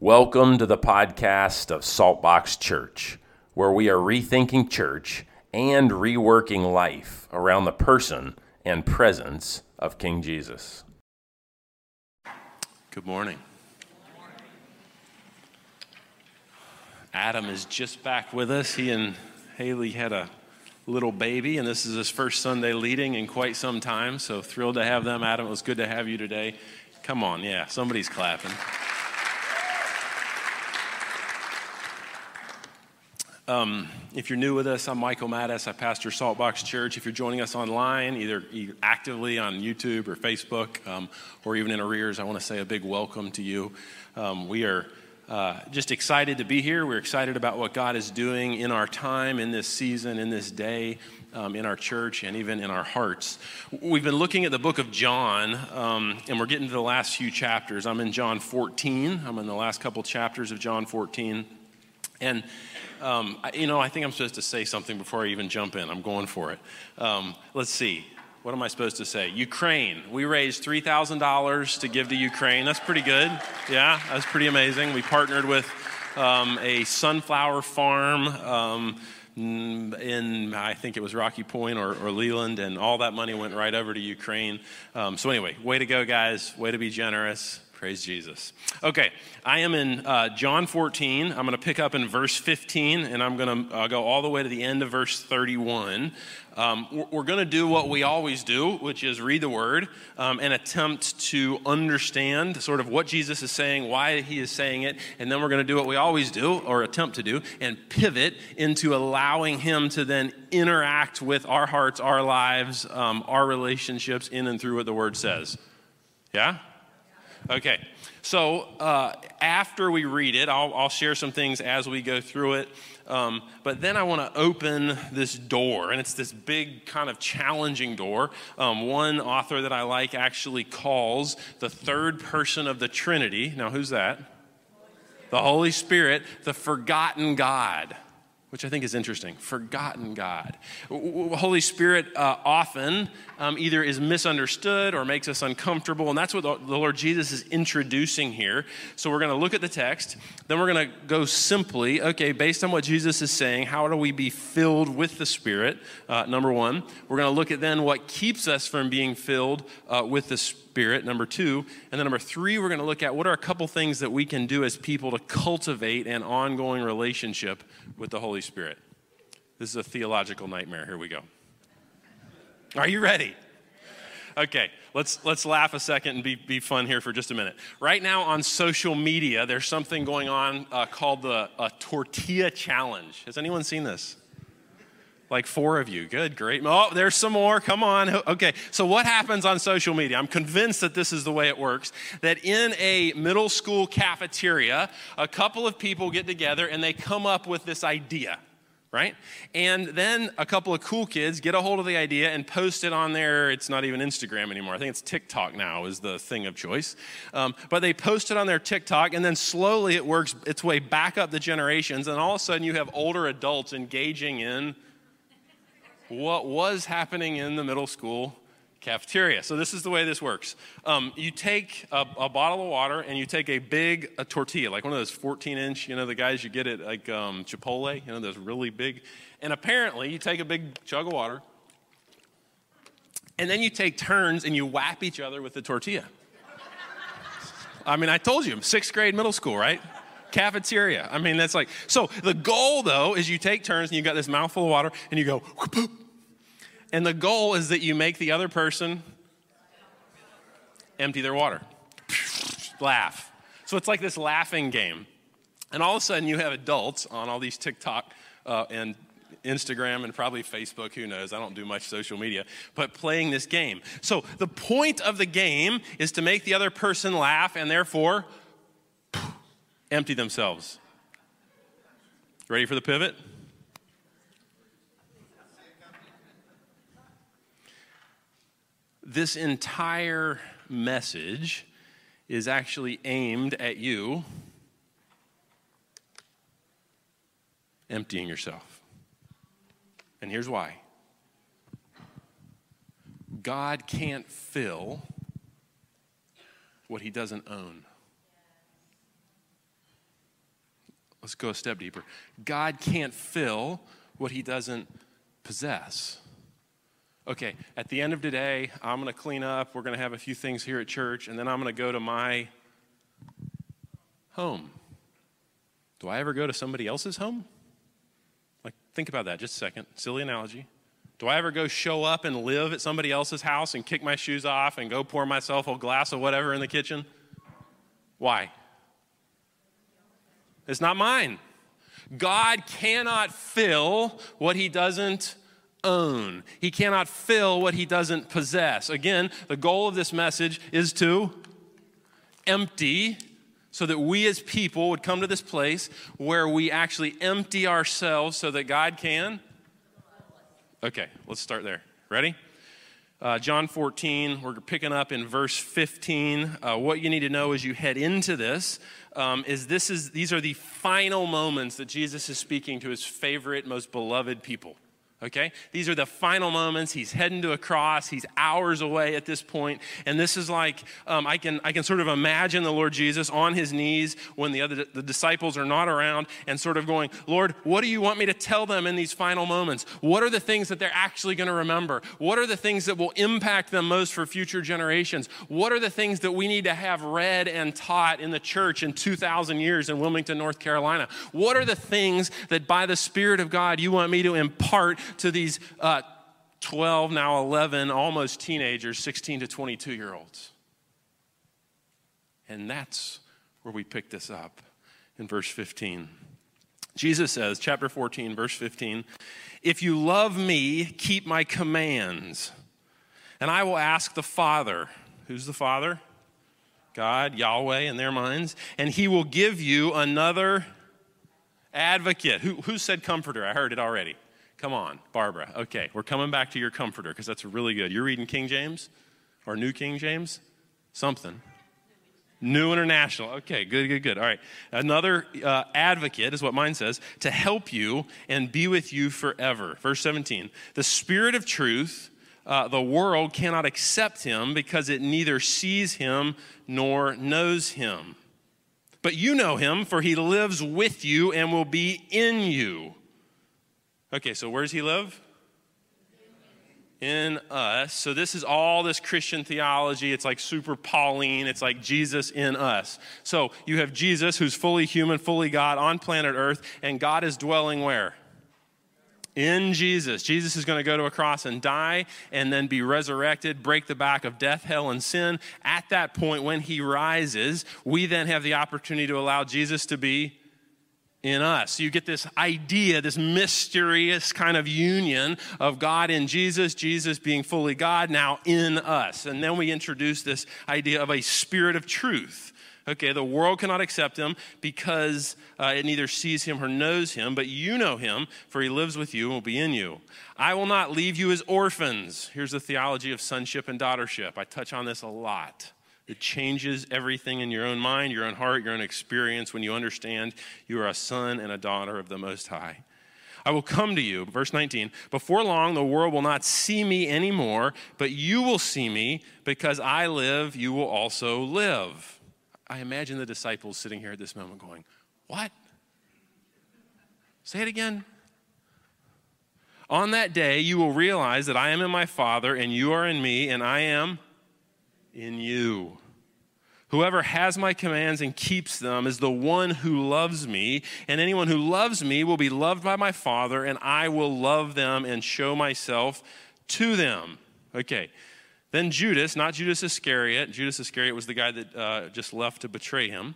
Welcome to the podcast of Saltbox Church, where we are rethinking church and reworking life around the person and presence of King Jesus. Good morning. Adam is just back with us. He and Haley had a little baby, and this is his first Sunday leading in quite some time, so thrilled to have them. Adam, it was good to have you today. Come on, yeah, somebody's clapping. If you're new with us, I'm Michael Mattis. I pastor Saltbox Church. If you're joining us online, either actively on YouTube or Facebook, or even in arrears, I want to say a big welcome to you. We are just excited to be here. We're excited about what God is doing in our time, in this season, in this day, in our church, and even in our hearts. We've been looking at the book of John, and we're getting to the last few chapters. I'm in John 14. I'm in the last couple chapters of John 14. And I think I'm supposed to say something before I even jump in. I'm going for it. Let's see. What am I supposed to say? Ukraine. We raised $3,000 to give to Ukraine. That's pretty good. Yeah, that's pretty amazing. We partnered with a sunflower farm in, I think it was Rocky Point or Leland, and all that money went right over to Ukraine. So anyway, way to go, guys. Way to be generous. Praise Jesus. Okay, I am in John 14. I'm going to pick up in verse 15, and I'm going to go all the way to the end of verse 31. We're going to do what we always do, which is read the word and attempt to understand sort of what Jesus is saying, why he is saying it, and then we're going to do what we always do or attempt to do and pivot into allowing him to then interact with our hearts, our lives, our relationships in and through what the word says. Yeah? Okay, so after we read it, I'll share some things as we go through it, but then I want to open this door, and it's this big kind of challenging door. One author that I like actually calls the third person of the Trinity, now who's that? The Holy Spirit, the forgotten God. Which I think is interesting, forgotten God. Holy Spirit often either is misunderstood or makes us uncomfortable, and that's what the Lord Jesus is introducing here. So we're going to look at the text, then we're going to go simply, okay, based on what Jesus is saying, how do we be filled with the Spirit, number one. We're going to look at then what keeps us from being filled with the Spirit, number two. And then number three, we're going to look at what are a couple things that we can do as people to cultivate an ongoing relationship with the Holy Spirit. This is a theological nightmare. Here we go. Are you ready? Okay, let's laugh a second and be fun here for just a minute. Right now on social media, there's something going on called the tortilla challenge. Has anyone seen this? Like four of you. Good, great. Oh, there's some more. Come on. Okay, so what happens on social media? I'm convinced that this is the way it works, that in a middle school cafeteria, a couple of people get together and they come up with this idea, right? And then a couple of cool kids get a hold of the idea and post it on their, it's not even Instagram anymore. I think it's TikTok now is the thing of choice. But they post it on their TikTok, and then slowly it works its way back up the generations, and all of a sudden you have older adults engaging in what was happening in the middle school cafeteria. So this is the way this works. You take a bottle of water and you take a big tortilla, like one of those 14-inch, the guys you get at like Chipotle, those really big. And apparently you take a big chug of water and then you take turns and you whap each other with the tortilla. I mean, I told you, sixth grade middle school, right? Cafeteria. I mean, that's like, so the goal though is you take turns and you got this mouthful of water and you go, whoop, and the goal is that you make the other person empty their water. Laugh. So it's like this laughing game. And all of a sudden you have adults on all these TikTok and Instagram and probably Facebook, who knows, I don't do much social media, but playing this game. So the point of the game is to make the other person laugh and therefore empty themselves. Ready for the pivot? This entire message is actually aimed at you emptying yourself. And here's why. God can't fill what he doesn't own. Let's go a step deeper. God can't fill what he doesn't possess. Okay, at the end of today, I'm going to clean up. We're going to have a few things here at church, and then I'm going to go to my home. Do I ever go to somebody else's home? Like, think about that just a second. Silly analogy. Do I ever go show up and live at somebody else's house and kick my shoes off and go pour myself a glass of whatever in the kitchen? Why? It's not mine. God cannot fill what he doesn't own. He cannot fill what he doesn't possess. Again, the goal of this message is to empty so that we as people would come to this place where we actually empty ourselves so that God can. Okay, let's start there. Ready? John 14, we're picking up in verse 15. What you need to know as you head into this these are the final moments that Jesus is speaking to his favorite, most beloved people. Okay? These are the final moments. He's heading to a cross. He's hours away at this point. And this is like, I can sort of imagine the Lord Jesus on his knees when the disciples are not around and sort of going, Lord, what do you want me to tell them in these final moments? What are the things that they're actually going to remember? What are the things that will impact them most for future generations? What are the things that we need to have read and taught in the church in 2,000 years in Wilmington, North Carolina? What are the things that by the Spirit of God you want me to impart to these 12, now 11, almost teenagers, 16 to 22-year-olds. And that's where we pick this up in verse 15. Jesus says, chapter 14, verse 15, if you love me, keep my commands, and I will ask the Father. Who's the Father? God, Yahweh in their minds. And he will give you another advocate. Who said comforter? I heard it already. Come on, Barbara. Okay, we're coming back to your comforter because that's really good. You're reading King James or New King James? Something. New International. Okay, good. All right. Another advocate is what mine says, to help you and be with you forever. Verse 17, the Spirit of truth, the world cannot accept him because it neither sees him nor knows him. But you know him, for he lives with you and will be in you. Okay, so where does he live? In us. So this is all this Christian theology. It's like super Pauline. It's like Jesus in us. So you have Jesus who's fully human, fully God on planet Earth, and God is dwelling where? In Jesus. Jesus is going to go to a cross and die and then be resurrected, break the back of death, hell, and sin. At that point, when he rises, we then have the opportunity to allow Jesus to be in us. You get this idea, this mysterious kind of union of God in Jesus, Jesus being fully God, now in us. And then we introduce this idea of a spirit of truth. Okay, the world cannot accept him because it neither sees him or knows him, but you know him, for he lives with you and will be in you. I will not leave you as orphans. Here's the theology of sonship and daughtership. I touch on this a lot. It changes everything in your own mind, your own heart, your own experience when you understand you are a son and a daughter of the Most High. I will come to you, verse 19, before long the world will not see me anymore, but you will see me because I live, you will also live. I imagine the disciples sitting here at this moment going, what? Say it again. On that day you will realize that I am in my Father and you are in me and I am in you. Whoever has my commands and keeps them is the one who loves me, and anyone who loves me will be loved by my Father, and I will love them and show myself to them. Okay. Then Judas, not Judas Iscariot. Judas Iscariot was the guy that just left to betray him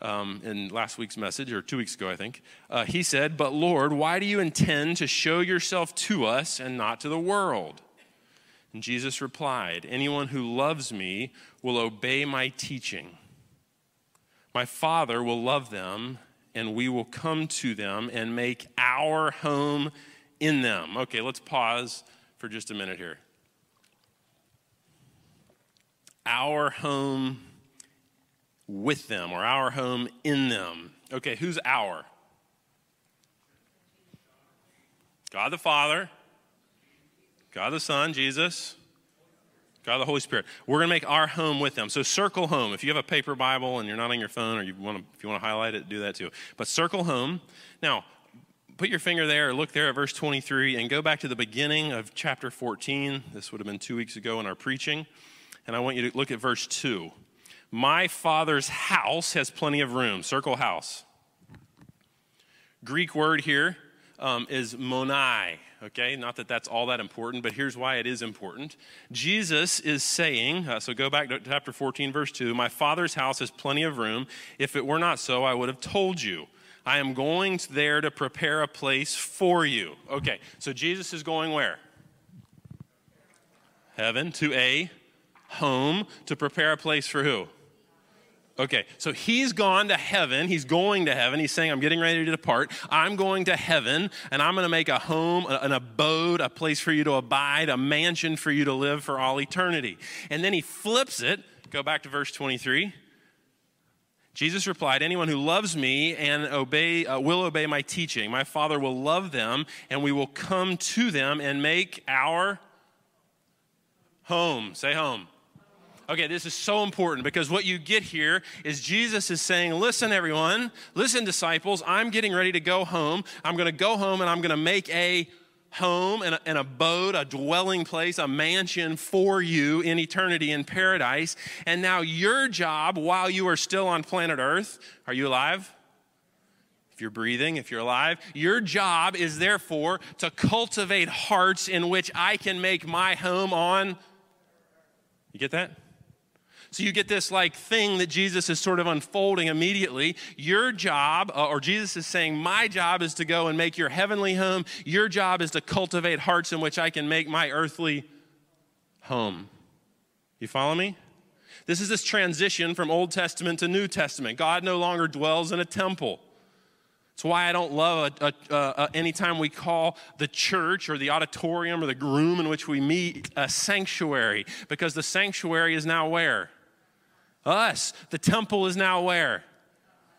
in last week's message, or 2 weeks ago, I think. He said, but Lord, why do you intend to show yourself to us and not to the world? And Jesus replied, anyone who loves me will obey my teaching. My Father will love them, and we will come to them and make our home in them. Okay, let's pause for just a minute here. Our home with them, or our home in them. Okay, who's our? God the Father. God the Son, Jesus, God, the Holy Spirit. We're going to make our home with them. So circle home. If you have a paper Bible and you're not on your phone, or if you want to highlight it, do that too. But circle home. Now, put your finger there or look there at verse 23 and go back to the beginning of chapter 14. This would have been 2 weeks ago in our preaching. And I want you to look at verse 2. My Father's house has plenty of room. Circle house. Greek word here is monai. Okay, not that that's all that important, but here's why it is important. Jesus is saying, so go back to chapter 14, verse 2, my Father's house has plenty of room. If it were not so, I would have told you. I am going there to prepare a place for you. Okay, so Jesus is going where? Heaven, to a home, to prepare a place for who? Okay, so he's gone to heaven. He's going to heaven. He's saying, I'm getting ready to depart. I'm going to heaven, and I'm going to make a home, an abode, a place for you to abide, a mansion for you to live for all eternity. And then he flips it. Go back to verse 23. Jesus replied, anyone who loves me and will obey my teaching. My Father will love them, and we will come to them and make our home. Say home. Okay, this is so important because what you get here is Jesus is saying, listen, everyone, listen, disciples, I'm getting ready to go home. I'm going to go home and I'm going to make a home, an abode, a dwelling place, a mansion for you in eternity in paradise. And now your job while you are still on planet Earth, are you alive? If you're breathing, if you're alive, your job is therefore to cultivate hearts in which I can make my home on. You get that? So you get this like thing that Jesus is sort of unfolding immediately. Your job, or Jesus is saying, my job is to go and make your heavenly home. Your job is to cultivate hearts in which I can make my earthly home. You follow me? This is this transition from Old Testament to New Testament. God no longer dwells in a temple. It's why I don't love anytime we call the church or the auditorium or the room in which we meet a sanctuary, because the sanctuary is now where? Us. The temple is now where?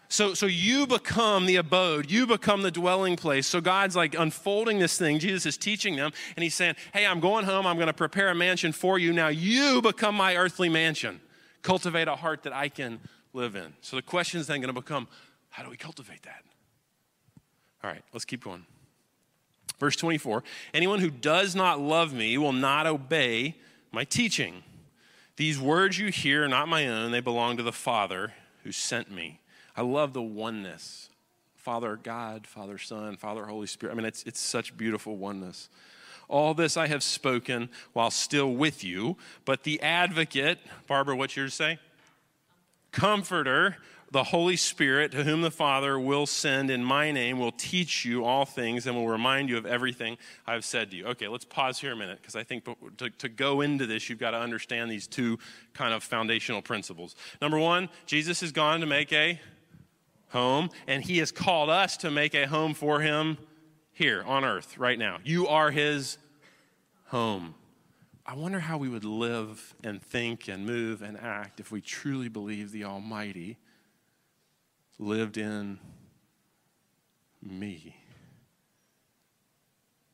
So you become the abode. You become the dwelling place. So God's like unfolding this thing. Jesus is teaching them, and he's saying, hey, I'm going home. I'm going to prepare a mansion for you. Now you become my earthly mansion. Cultivate a heart that I can live in. So the question is then going to become, how do we cultivate that? All right, let's keep going. Verse 24, anyone who does not love me will not obey my teaching. These words you hear are not my own. They belong to the Father who sent me. I love the oneness. Father God, Father Son, Father Holy Spirit. I mean, it's such beautiful oneness. All this I have spoken while still with you, but the advocate, Barbara, what's yours say? Comforter, the Holy Spirit, to whom the Father will send in my name, will teach you all things and will remind you of everything I've said to you. Okay, let's pause here a minute, because I think to go into this, you've got to understand these two kind of foundational principles. Number one, Jesus has gone to make a home, and he has called us to make a home for him here on earth right now. You are his home. I wonder how we would live and think and move and act if we truly believe the Almighty lived in me.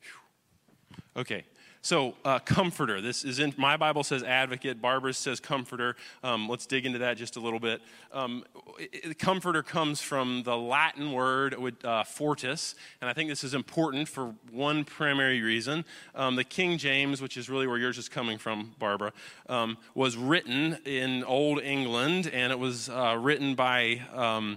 Whew. Okay, so comforter. This is in my Bible says advocate. Barbara's says comforter. Let's dig into that just a little bit. Comforter comes from the Latin word fortis, and I think this is important for one primary reason. The King James, which is really where yours is coming from, Barbara, was written in Old England, and it was written by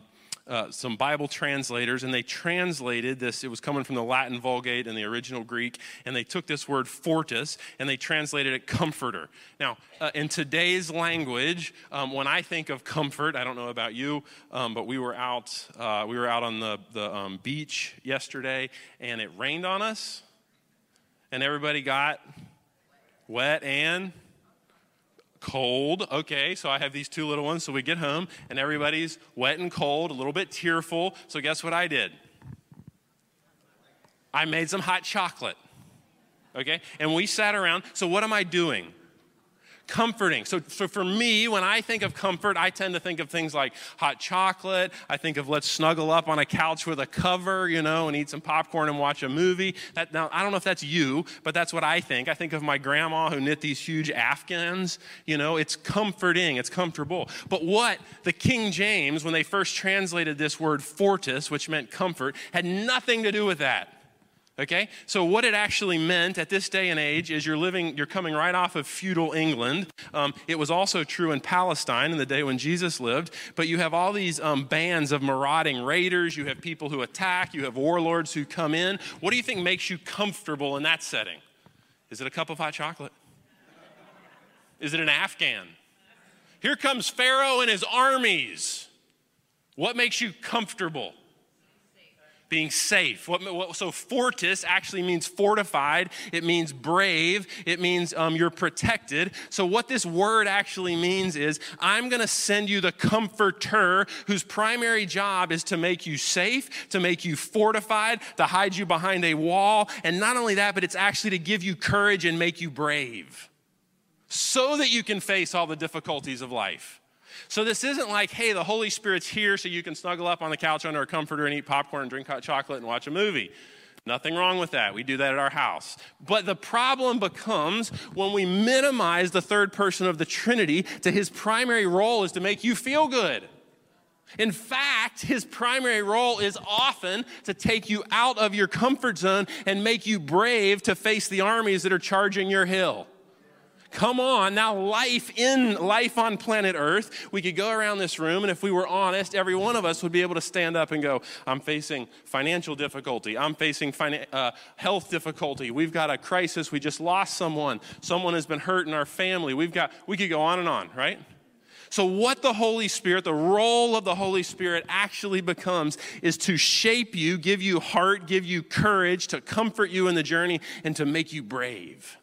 some Bible translators, and they translated this. It was coming from the Latin Vulgate and the original Greek, and they took this word fortis and they translated it comforter. Now, in today's language, when I think of comfort, I don't know about you, but we were out on the beach yesterday, and it rained on us, and everybody got wet and cold. Okay, so I have these two little ones. So we get home, and everybody's wet and cold, a little bit tearful. So guess what I did? I made some hot chocolate. Okay, and we sat around. So what am I doing? Comforting. So for me, when I think of comfort, I tend to think of things like hot chocolate. I think of let's snuggle up on a couch with a cover, you know, and eat some popcorn and watch a movie. Now, I don't know if that's you, but that's what I think. I think of my grandma who knit these huge afghans. You know, it's comforting. It's comfortable. But what the King James, when they first translated this word fortis, which meant comfort, had nothing to do with that. Okay, so what it actually meant at this day and age is you're coming right off of feudal England. It was also true in Palestine in the day when Jesus lived, but you have all these bands of marauding raiders, you have people who attack, you have warlords who come in. What do you think makes you comfortable in that setting? Is it a cup of hot chocolate? Is it an Afghan? Here comes Pharaoh and his armies. What makes you comfortable? Being safe. So fortis actually means fortified. It means brave. It means you're protected. So what this word actually means is I'm going to send you the comforter whose primary job is to make you safe, to make you fortified, to hide you behind a wall. And not only that, but it's actually to give you courage and make you brave so that you can face all the difficulties of life. So this isn't like, hey, the Holy Spirit's here so you can snuggle up on the couch under a comforter and eat popcorn and drink hot chocolate and watch a movie. Nothing wrong with that. We do that at our house. But the problem becomes when we minimize the third person of the Trinity to his primary role is to make you feel good. In fact, his primary role is often to take you out of your comfort zone and make you brave to face the armies that are charging your hill. Come on, now life on planet Earth, we could go around this room, and if we were honest, every one of us would be able to stand up and go, I'm facing financial difficulty. I'm facing health difficulty. We've got a crisis. We just lost someone. Someone has been hurt in our family. We could go on and on, right? So what the Holy Spirit, the role of the Holy Spirit actually becomes is to shape you, give you heart, give you courage, to comfort you in the journey, and to make you brave.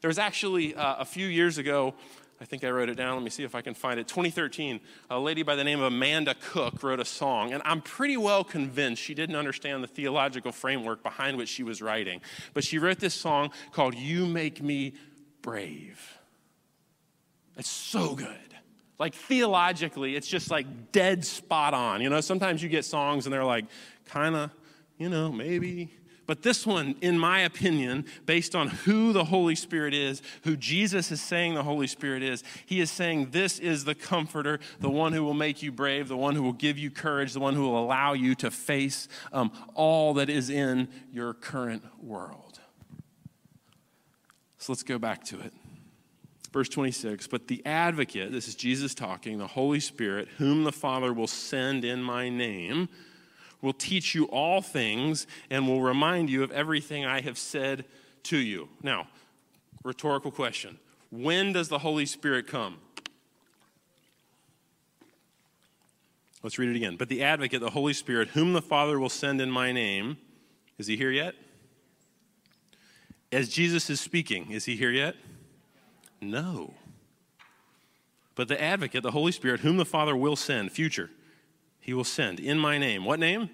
There was actually a few years ago, I think I wrote it down, let me see if I can find it, 2013, a lady by the name of Amanda Cook wrote a song, and I'm pretty well convinced she didn't understand the theological framework behind which she was writing, but she wrote this song called You Make Me Brave. It's so good. Like theologically, it's just like dead spot on. You know, sometimes you get songs and they're like, kind of, you know, maybe. But this one, in my opinion, based on who the Holy Spirit is, who Jesus is saying the Holy Spirit is, he is saying this is the comforter, the one who will make you brave, the one who will give you courage, the one who will allow you to face all that is in your current world. So let's go back to it. Verse 26, but the advocate, this is Jesus talking, the Holy Spirit, whom the Father will send in my name, will teach you all things and will remind you of everything I have said to you. Now, rhetorical question. When does the Holy Spirit come? Let's read it again. But the advocate, the Holy Spirit, whom the Father will send in my name, is he here yet? As Jesus is speaking, is he here yet? No. But the advocate, the Holy Spirit, whom the Father will send, future, he will send in my name. What name?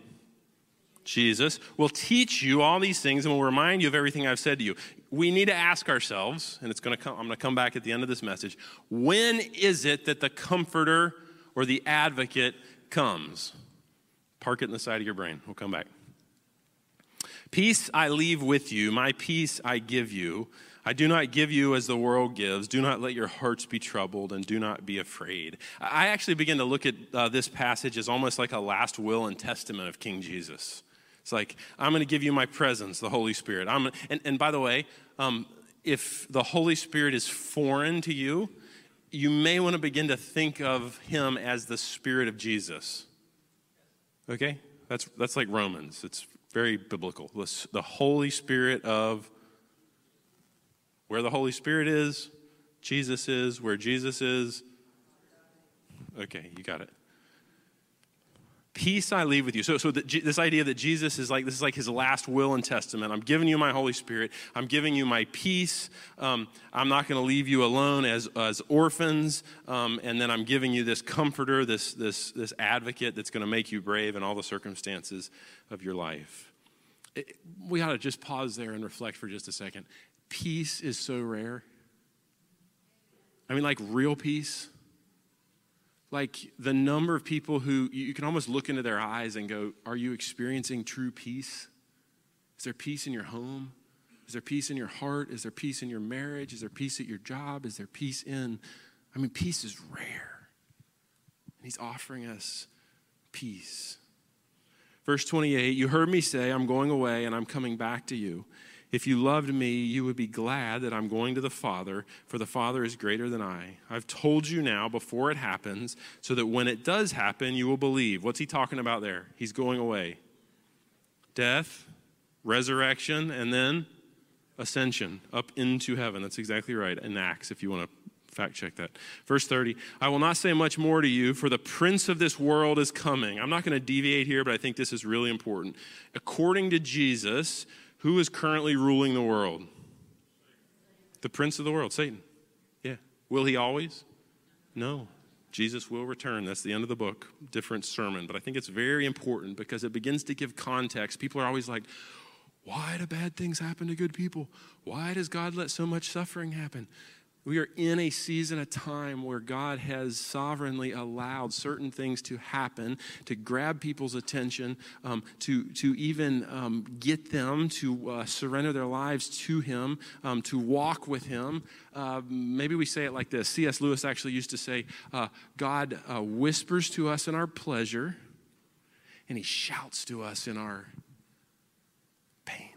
Jesus will teach you all these things and will remind you of everything I've said to you. We need to ask ourselves, and I'm going to come back at the end of this message, when is it that the comforter or the advocate comes? Park it in the side of your brain. We'll come back. Peace I leave with you. My peace I give you. I do not give you as the world gives. Do not let your hearts be troubled and do not be afraid. I actually begin to look at this passage as almost like a last will and testament of King Jesus. It's like, I'm going to give you my presence, the Holy Spirit. And by the way, if the Holy Spirit is foreign to you, you may want to begin to think of him as the Spirit of Jesus. Okay? That's like Romans. It's very biblical. The Holy Spirit of where the Holy Spirit is, Jesus is. Where Jesus is, okay, you got it. Peace I leave with you. So this idea that Jesus is like, this is like his last will and testament. I'm giving you my Holy Spirit. I'm giving you my peace. I'm not going to leave you alone as orphans. And then I'm giving you this comforter, this advocate that's going to make you brave in all the circumstances of your life. We ought to just pause there and reflect for just a second. Peace is so rare. I mean, like real peace. Like the number of people who you can almost look into their eyes and go, are you experiencing true peace? Is there peace in your home? Is there peace in your heart? Is there peace in your marriage? Is there peace at your job? Is there peace in, I mean, peace is rare. And he's offering us peace. Verse 28, you heard me say, I'm going away and I'm coming back to you. If you loved me, you would be glad that I'm going to the Father, for the Father is greater than I. I've told you now before it happens, so that when it does happen, you will believe. What's he talking about there? He's going away. Death, resurrection, and then ascension up into heaven. That's exactly right. In Acts, if you want to fact check that. Verse 30, I will not say much more to you, for the prince of this world is coming. I'm not going to deviate here, but I think this is really important. According to Jesus, who is currently ruling the world? The prince of the world, Satan. Yeah. Will he always? No. Jesus will return. That's the end of the book. Different sermon. But I think it's very important because it begins to give context. People are always like, why do bad things happen to good people? Why does God let so much suffering happen? We are in a season, a time where God has sovereignly allowed certain things to happen, to grab people's attention, to even get them to surrender their lives to him, to walk with him. Maybe we say it like this. C.S. Lewis actually used to say, God whispers to us in our pleasure, and he shouts to us in our pain.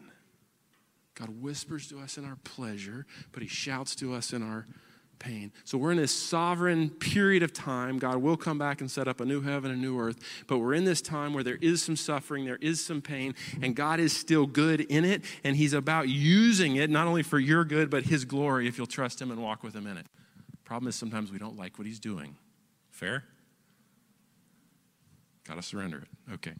God whispers to us in our pleasure, but he shouts to us in our pain. So we're in this sovereign period of time. God will come back and set up a new heaven and a new earth, but we're in this time where there is some suffering, there is some pain, and God is still good in it, and he's about using it not only for your good, but his glory if you'll trust him and walk with him in it. Problem is sometimes we don't like what he's doing. Fair? Gotta surrender it. Okay.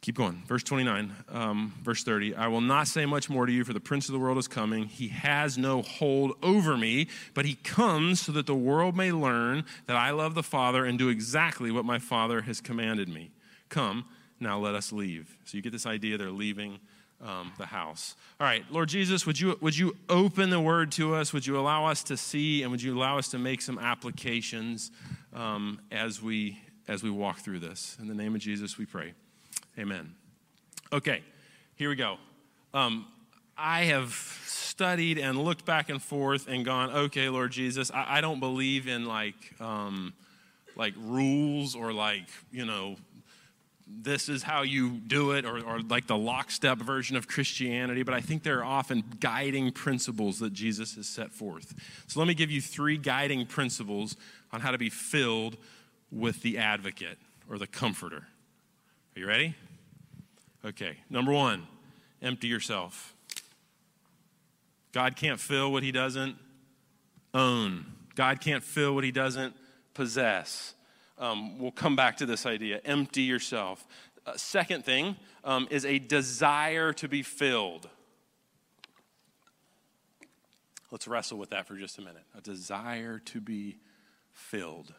Keep going. Verse 29, verse 30. I will not say much more to you, for the prince of the world is coming. He has no hold over me, but he comes so that the world may learn that I love the Father and do exactly what my Father has commanded me. Come, now let us leave. So you get this idea they're leaving the house. All right, Lord Jesus, would you open the word to us? Would you allow us to see, and would you allow us to make some applications as we walk through this? In the name of Jesus, we pray. Amen. Okay, here we go. I have studied and looked back and forth and gone, okay, Lord Jesus, I don't believe in like rules or like, you know, this is how you do it or like the lockstep version of Christianity, but I think there are often guiding principles that Jesus has set forth. So let me give you three guiding principles on how to be filled with the advocate or the comforter. Are you ready? Okay, number one, empty yourself. God can't fill what he doesn't own. God can't fill what he doesn't possess. We'll come back to this idea, empty yourself. Second thing is a desire to be filled. Let's wrestle with that for just a minute. A desire to be filled.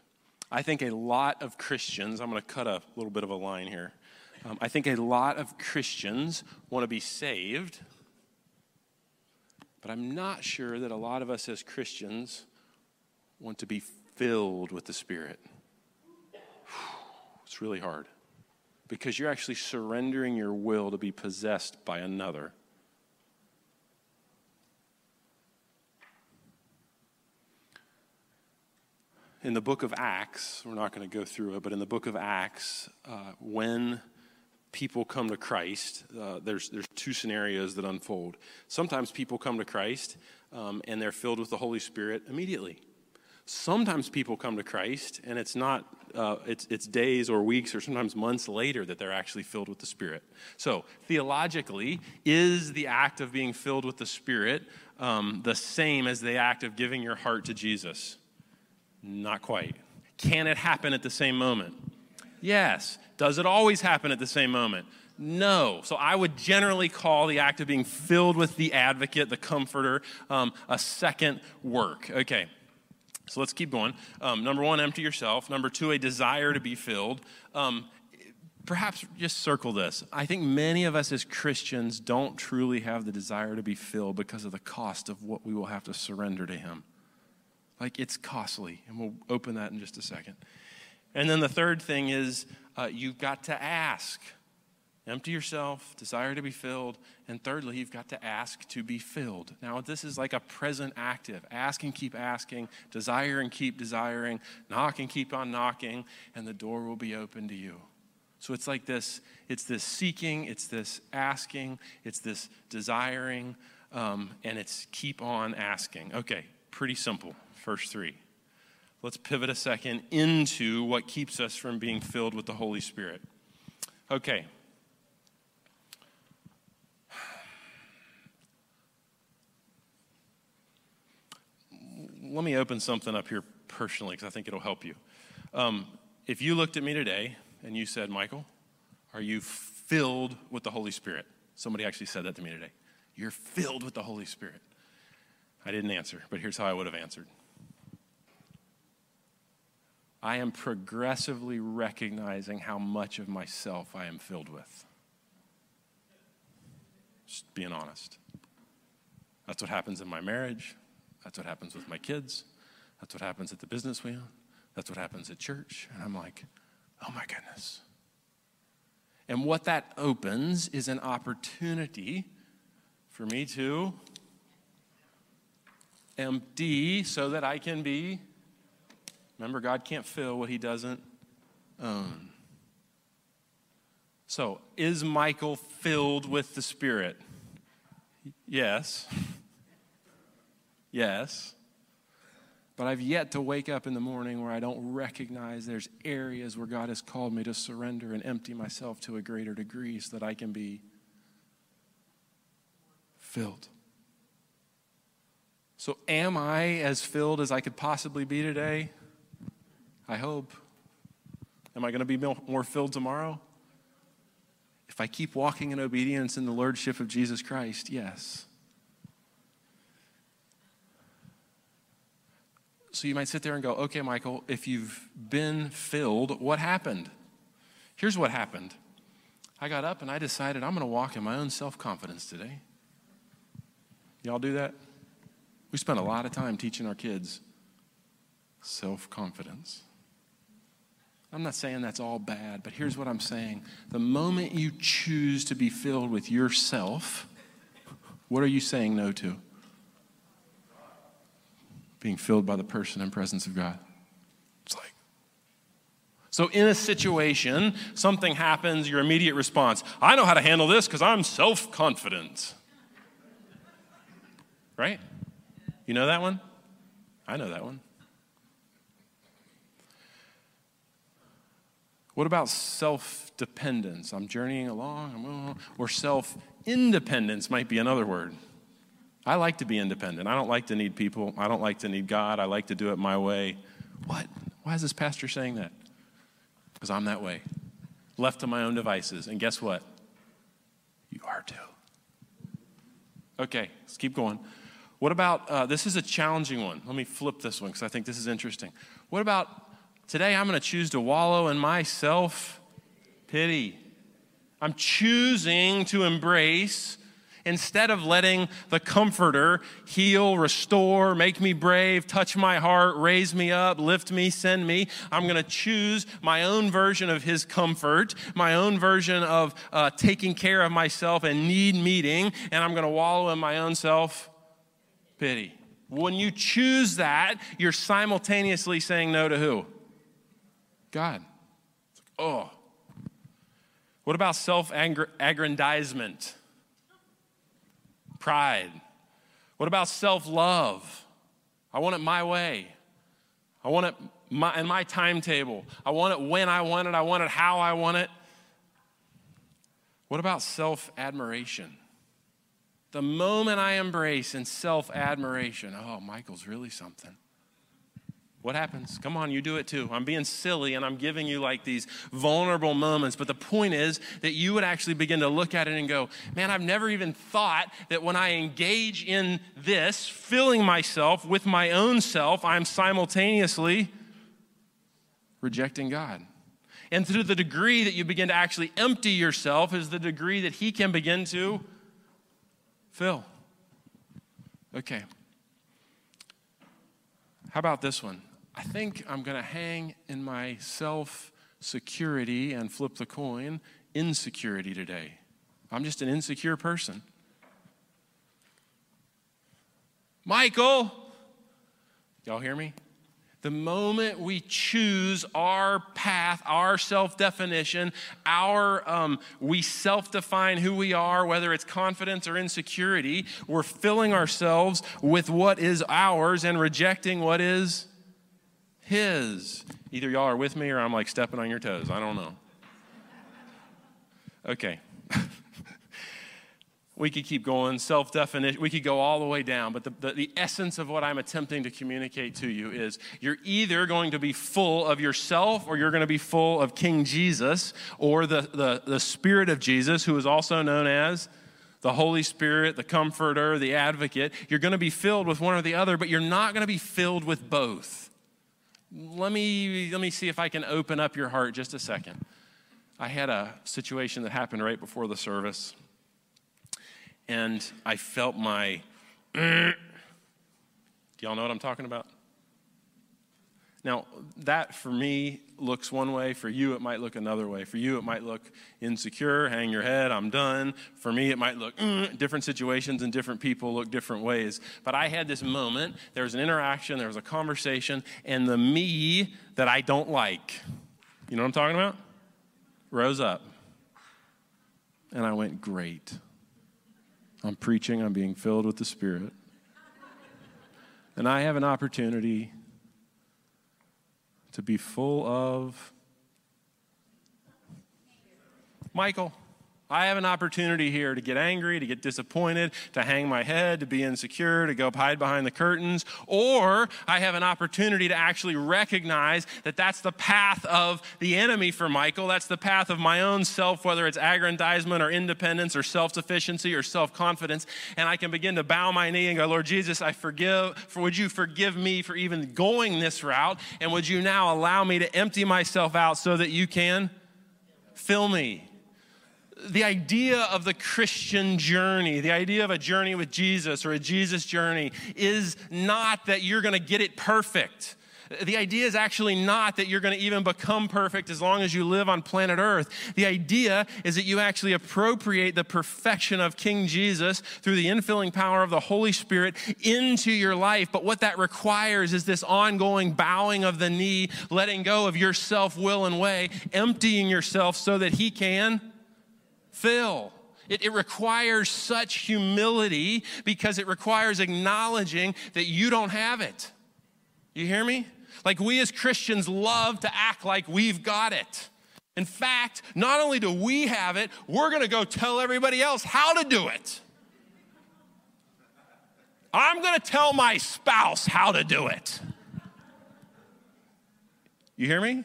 I think a lot of Christians, I'm going to cut a little bit of a line here. I think a lot of Christians want to be saved, but I'm not sure that a lot of us as Christians want to be filled with the Spirit. It's really hard because you're actually surrendering your will to be possessed by another. In the book of Acts, we're not going to go through it, but in the book of Acts, when people come to Christ, there's two scenarios that unfold. Sometimes people come to Christ and they're filled with the Holy Spirit immediately. Sometimes people come to Christ and it's not it's days or weeks or sometimes months later that they're actually filled with the Spirit. So theologically, is the act of being filled with the Spirit the same as the act of giving your heart to Jesus? Not quite. Can it happen at the same moment? Yes. Does it always happen at the same moment? No. So I would generally call the act of being filled with the advocate, the comforter, a second work. Okay. So let's keep going. Number one, empty yourself. Number two, a desire to be filled. Perhaps just circle this. I think many of us as Christians don't truly have the desire to be filled because of the cost of what we will have to surrender to him. Like, it's costly, and we'll open that in just a second. And then the third thing is you've got to ask. Empty yourself, desire to be filled, and thirdly, you've got to ask to be filled. Now, this is like a present active. Ask and keep asking, desire and keep desiring, knock and keep on knocking, and the door will be open to you. So it's like this, it's this seeking, it's this asking, it's this desiring, and it's keep on asking. Okay, pretty simple, first three. Let's pivot a second into what keeps us from being filled with the Holy Spirit. Okay. Let me open something up here personally because I think it'll help you. If you looked at me today and you said, Michael, are you filled with the Holy Spirit? Somebody actually said that to me today. You're filled with the Holy Spirit. I didn't answer, but here's how I would have answered. I am progressively recognizing how much of myself I am filled with. Just being honest. That's what happens in my marriage. That's what happens with my kids. That's what happens at the business we own. That's what happens at church. And I'm like, oh my goodness. And what that opens is an opportunity for me to empty so that I can be. Remember, God can't fill what he doesn't own. So, is Michael filled with the Spirit? Yes. Yes, but I've yet to wake up in the morning where I don't recognize there's areas where God has called me to surrender and empty myself to a greater degree so that I can be filled. So am I as filled as I could possibly be today? I hope. Am I going to be more filled tomorrow? If I keep walking in obedience in the Lordship of Jesus Christ, yes. So you might sit there and go, okay, Michael, if you've been filled, what happened? Here's what happened. I got up and I decided I'm going to walk in my own self-confidence today. Y'all do that? We spend a lot of time teaching our kids self-confidence. I'm not saying that's all bad, but here's what I'm saying. The moment you choose to be filled with yourself, what are you saying no to? Being filled by the person and presence of God. It's like, so in a situation, something happens, your immediate response, I know how to handle this because I'm self-confident. Right? You know that one? I know that one. What about self-dependence? I'm journeying along, or self-independence might be another word. I like to be independent. I don't like to need people. I don't like to need God. I like to do it my way. What? Why is this pastor saying that? Because I'm that way. Left to my own devices. And guess what? You are too. Okay, let's keep going. What about, this is a challenging one. Let me flip this one because I think this is interesting. What about, today I'm going to choose to wallow in my self-pity. I'm choosing to embrace, instead of letting the comforter heal, restore, make me brave, touch my heart, raise me up, lift me, send me, I'm going to choose my own version of his comfort, my own version of taking care of myself and need meeting, and I'm going to wallow in my own self-pity. When you choose that, you're simultaneously saying no to who? God. It's like, oh. What about self-aggrandizement? Pride. What about self-love? I want it my way. I want it in my timetable. I want it when I want it. I want it how I want it. What about self-admiration? The moment I embrace in self-admiration, oh, Michael's really something. What happens? Come on, you do it too. I'm being silly and I'm giving you like these vulnerable moments. But the point is that you would actually begin to look at it and go, man, I've never even thought that when I engage in this, filling myself with my own self, I'm simultaneously rejecting God. And to the degree that you begin to actually empty yourself is the degree that he can begin to fill. Okay. How about this one? I think I'm going to hang in my self-security and flip the coin, insecurity today. I'm just an insecure person. Michael, y'all hear me? The moment we choose our path, our self-definition, we self-define who we are, whether it's confidence or insecurity, we're filling ourselves with what is ours and rejecting what is his. Either y'all are with me or I'm like stepping on your toes. I don't know. Okay. We could keep going, self-definition, we could go all the way down, but the essence of what I'm attempting to communicate to you is you're either going to be full of yourself or you're going to be full of King Jesus or the Spirit of Jesus, who is also known as the Holy Spirit, the Comforter, the Advocate. You're going to be filled with one or the other, but you're not going to be filled with both. Let me see if I can open up your heart just a second. I had a situation that happened right before the service. And I felt my, do y'all know what I'm talking about? Now, that for me looks one way. For you, it might look another way. For you, it might look insecure, hang your head, I'm done. For me, it might look different situations and different people look different ways. But I had this moment. There was an interaction. There was a conversation. And the me that I don't like, you know what I'm talking about? Rose up. And I went, great. I'm preaching, I'm being filled with the Spirit. And I have an opportunity to be full of Michael. I have an opportunity here to get angry, to get disappointed, to hang my head, to be insecure, to go hide behind the curtains. Or I have an opportunity to actually recognize that that's the path of the enemy for Michael. That's the path of my own self, whether it's aggrandizement or independence or self-sufficiency or self-confidence. And I can begin to bow my knee and go, Lord Jesus, I forgive. Would you forgive me for even going this route? And would you now allow me to empty myself out so that you can fill me? The idea of the Christian journey, the idea of a journey with Jesus or a Jesus journey is not that you're going to get it perfect. The idea is actually not that you're going to even become perfect as long as you live on planet Earth. The idea is that you actually appropriate the perfection of King Jesus through the infilling power of the Holy Spirit into your life. But what that requires is this ongoing bowing of the knee, letting go of your self-will and way, emptying yourself so that he can fill. It requires such humility because it requires acknowledging that you don't have it. You hear me? Like, we as Christians love to act like we've got it. In fact, not only do we have it, we're going to go tell everybody else how to do it. I'm going to tell my spouse how to do it. You hear me?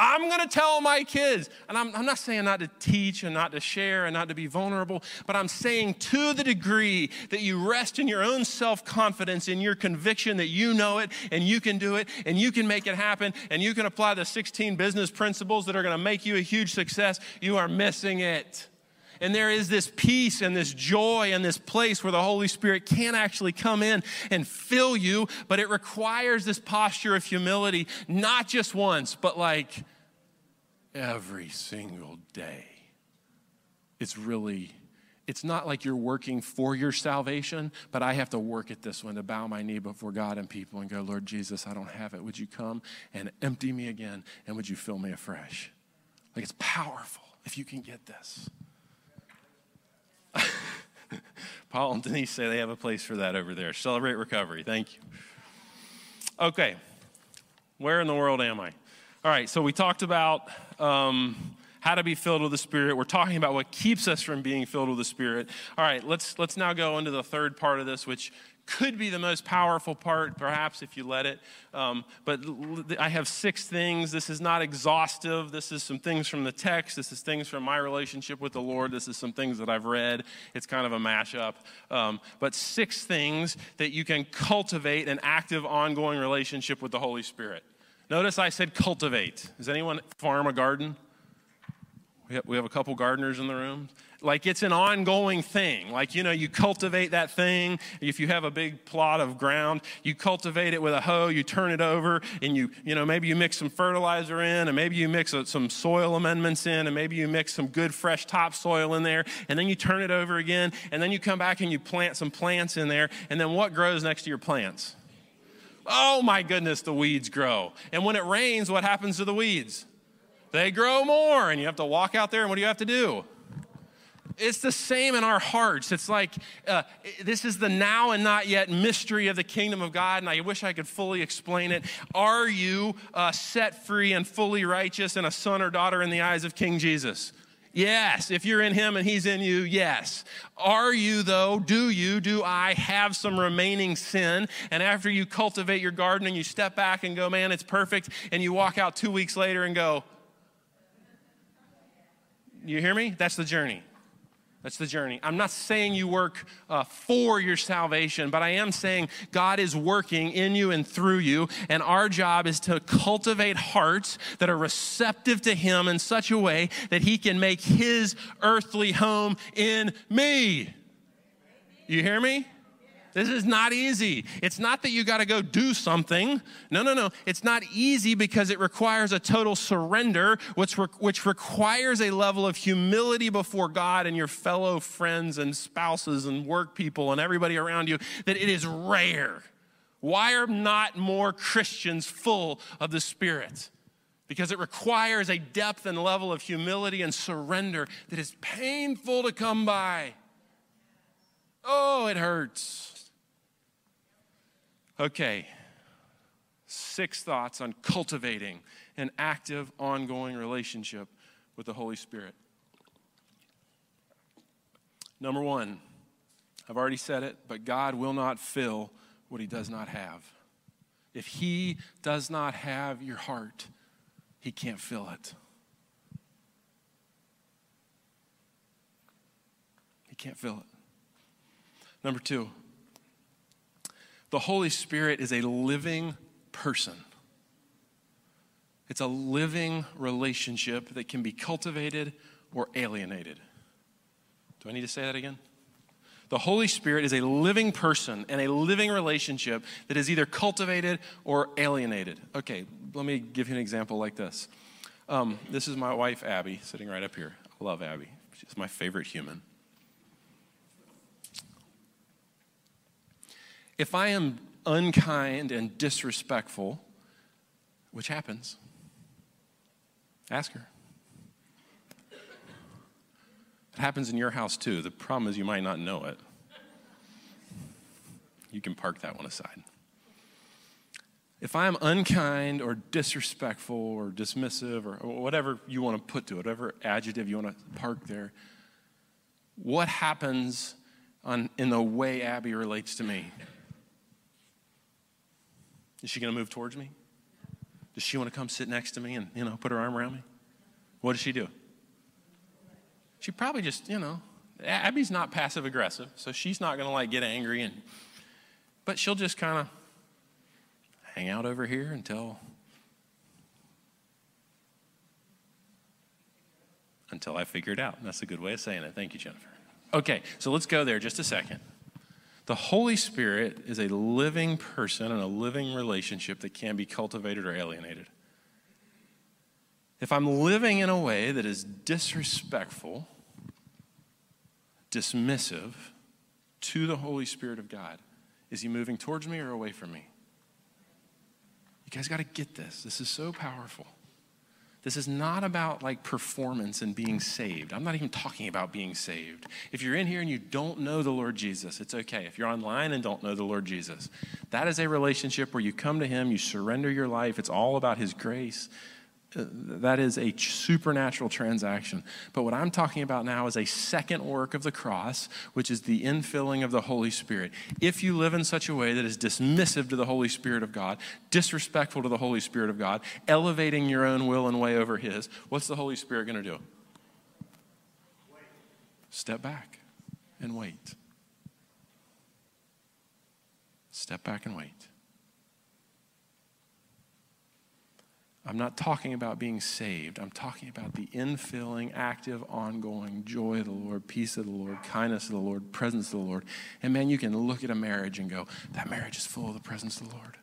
I'm going to tell my kids, and I'm not saying not to teach and not to share and not to be vulnerable, but I'm saying to the degree that you rest in your own self-confidence, in your conviction that you know it and you can do it and you can make it happen and you can apply the 16 business principles that are going to make you a huge success, you are missing it. And there is this peace and this joy and this place where the Holy Spirit can actually come in and fill you, but it requires this posture of humility, not just once, but like every single day. It's not like you're working for your salvation, but I have to work at this one, to bow my knee before God and people and go, Lord Jesus, I don't have it. Would you come and empty me again? And would you fill me afresh? Like, it's powerful if you can get this. Paul and Denise say they have a place for that over there. Celebrate Recovery. Thank you. Okay. Where in the world am I? All right. So we talked about how to be filled with the Spirit. We're talking about what keeps us from being filled with the Spirit. All right. Let's now go into the third part of this, which could be the most powerful part, perhaps, if you let it. But I have 6 things. This is not exhaustive. This is some things from the text. This is things from my relationship with the Lord. This is some things that I've read. It's kind of a mashup. But 6 things that you can cultivate an active, ongoing relationship with the Holy Spirit. Notice I said cultivate. Does anyone farm a garden? We have a couple gardeners in the room. Like, it's an ongoing thing. Like, you know, you cultivate that thing. If you have a big plot of ground, you cultivate it with a hoe, you turn it over, and you know, maybe you mix some fertilizer in, and maybe you mix some soil amendments in, and maybe you mix some good fresh topsoil in there, and then you turn it over again, and then you come back and you plant some plants in there, and then what grows next to your plants? Oh my goodness, the weeds grow. And when it rains, what happens to the weeds? They grow more, and you have to walk out there, and what do you have to do? It's the same in our hearts. It's like this is the now and not yet mystery of the kingdom of God, and I wish I could fully explain it. Are you set free and fully righteous and a son or daughter in the eyes of King Jesus? Yes. If you're in him and he's in you, yes. Are you, though? Do I have some remaining sin? And after you cultivate your garden and you step back and go, man, it's perfect, and you walk out 2 weeks later and go, you hear me? That's the journey. That's the journey. I'm not saying you work for your salvation, but I am saying God is working in you and through you, and our job is to cultivate hearts that are receptive to him in such a way that he can make his earthly home in me. You hear me? This is not easy. It's not that you got to go do something. No. It's not easy because it requires a total surrender, which requires a level of humility before God and your fellow friends and spouses and work people and everybody around you that it is rare. Why are not more Christians full of the Spirit? Because it requires a depth and level of humility and surrender that is painful to come by. Oh, it hurts. Okay, 6 thoughts on cultivating an active, ongoing relationship with the Holy Spirit. Number 1, I've already said it, but God will not fill what he does not have. If he does not have your heart, he can't fill it. He can't fill it. Number 2. The Holy Spirit is a living person. It's a living relationship that can be cultivated or alienated. Do I need to say that again? The Holy Spirit is a living person and a living relationship that is either cultivated or alienated. Okay, let me give you an example like this. This is my wife, Abby, sitting right up here. I love Abby. She's my favorite human. If I am unkind and disrespectful, which happens, ask her. It happens in your house too. The problem is you might not know it. You can park that one aside. If I am unkind or disrespectful or dismissive or whatever you want to put to it, whatever adjective you want to park there, what happens in the way Abby relates to me? Is she going to move towards me? Does she want to come sit next to me and, you know, put her arm around me? What does she do? She probably just, you know, Abby's not passive aggressive, so she's not going to like get angry, but she'll just kind of hang out over here until I figure it out. And that's a good way of saying it. Thank you, Jennifer. Okay, so let's go there just a second. The Holy Spirit is a living person and a living relationship that can be cultivated or alienated. If I'm living in a way that is disrespectful, dismissive to the Holy Spirit of God, is he moving towards me or away from me? You guys got to get this. This is so powerful. This is not about like performance and being saved. I'm not even talking about being saved. If you're in here and you don't know the Lord Jesus, it's okay. If you're online and don't know the Lord Jesus, that is a relationship where you come to him, you surrender your life. It's all about his grace. That is a supernatural transaction. But what I'm talking about now is a second work of the cross, which is the infilling of the Holy Spirit. If you live in such a way that is dismissive to the Holy Spirit of God, disrespectful to the Holy Spirit of God, elevating your own will and way over his, what's the Holy Spirit going to do? Wait. Step back and wait. Step back and wait. I'm not talking about being saved. I'm talking about the infilling, active, ongoing joy of the Lord, peace of the Lord, kindness of the Lord, presence of the Lord. And man, you can look at a marriage and go, that marriage is full of the presence of the Lord.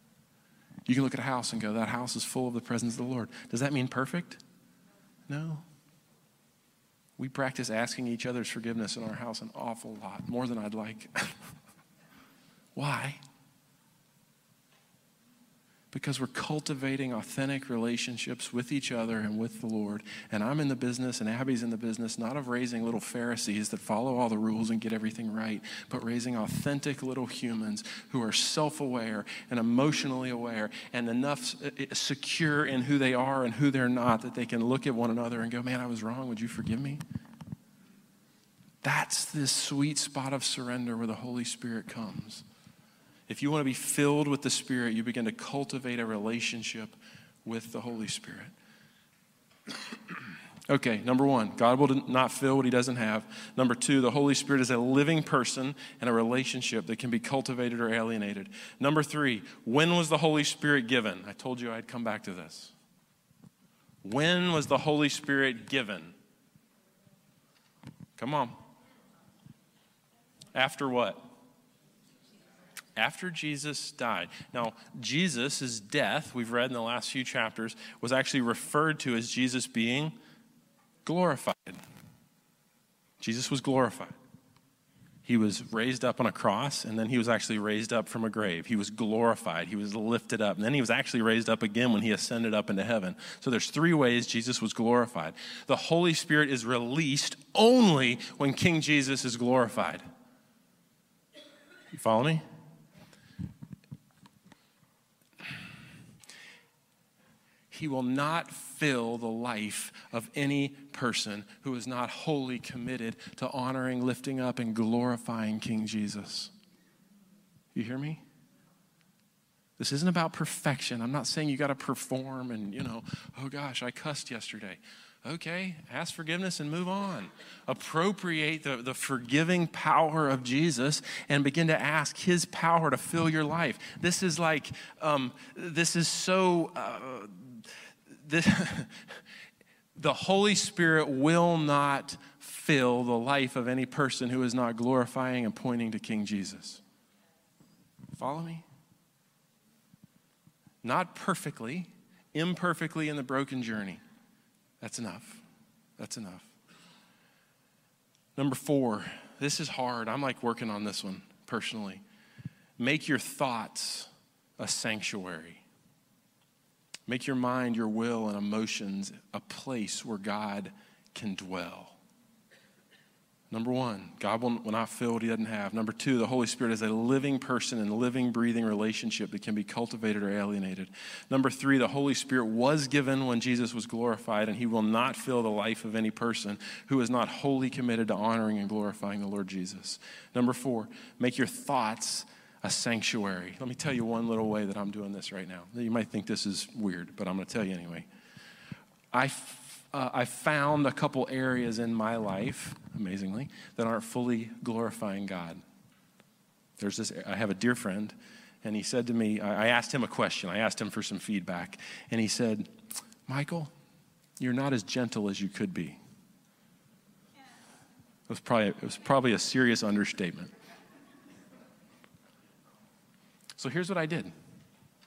You can look at a house and go, that house is full of the presence of the Lord. Does that mean perfect? No. We practice asking each other's forgiveness in our house an awful lot, more than I'd like. Why? Because we're cultivating authentic relationships with each other and with the Lord. And I'm in the business, and Abby's in the business, not of raising little Pharisees that follow all the rules and get everything right, but raising authentic little humans who are self-aware and emotionally aware and enough secure in who they are and who they're not that they can look at one another and go, man, I was wrong. Would you forgive me? That's this sweet spot of surrender where the Holy Spirit comes. If you want to be filled with the Spirit, you begin to cultivate a relationship with the Holy Spirit. Okay, number one, God will not fill what he doesn't have. Number two, the Holy Spirit is a living person and a relationship that can be cultivated or alienated. Number three, when was the Holy Spirit given? I told you I'd come back to this. When was the Holy Spirit given? Come on. After what? After Jesus died. Now, Jesus' death, we've read in the last few chapters, was actually referred to as Jesus being glorified. Jesus was glorified. He was raised up on a cross, and then he was actually raised up from a grave. He was glorified. He was lifted up. And then he was actually raised up again when he ascended up into heaven. So there's three ways Jesus was glorified. The Holy Spirit is released only when King Jesus is glorified. You follow me? He will not fill the life of any person who is not wholly committed to honoring, lifting up, and glorifying King Jesus. You hear me? This isn't about perfection. I'm not saying you got to perform and, oh gosh, I cussed yesterday. Okay, ask forgiveness and move on. Appropriate the forgiving power of Jesus and begin to ask his power to fill your life. This is like, the Holy Spirit will not fill the life of any person who is not glorifying and pointing to King Jesus. Follow me? Not perfectly, imperfectly in the broken journey. That's enough. That's enough. Number four, this is hard. I'm like working on this one personally. Make your thoughts a sanctuary. Make your mind, your will, and emotions a place where God can dwell. Number one, God will not fill what he doesn't have. Number two, the Holy Spirit is a living person and a living, breathing relationship that can be cultivated or alienated. Number three, the Holy Spirit was given when Jesus was glorified, and he will not fill the life of any person who is not wholly committed to honoring and glorifying the Lord Jesus. Number four, make your thoughts a sanctuary. Let me tell you one little way that I'm doing this right now. You might think this is weird, but I'm going to tell you anyway. I found a couple areas in my life, amazingly, that aren't fully glorifying God. I have a dear friend, and he said to me, I asked him a question. I asked him for some feedback, and he said, Michael, you're not as gentle as you could be. It was probably a serious understatement. So here's what I did.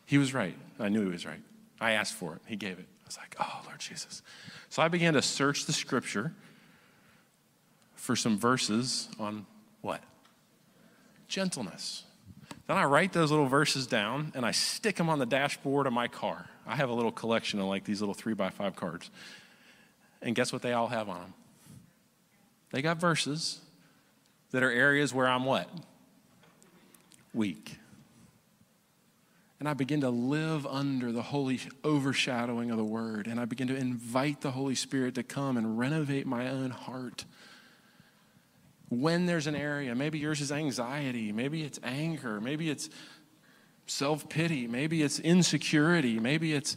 He was right. I knew he was right. I asked for it. He gave it. I was like, oh, Lord Jesus. So I began to search the scripture for some verses on what? Gentleness. Then I write those little verses down, and I stick them on the dashboard of my car. I have a little collection of like these little 3x5 cards. And guess what they all have on them? They got verses that are areas where I'm what? Weak. And I begin to live under the holy overshadowing of the word. And I begin to invite the Holy Spirit to come and renovate my own heart. When there's an area, maybe yours is anxiety, maybe it's anger, maybe it's self-pity, maybe it's insecurity, maybe it's,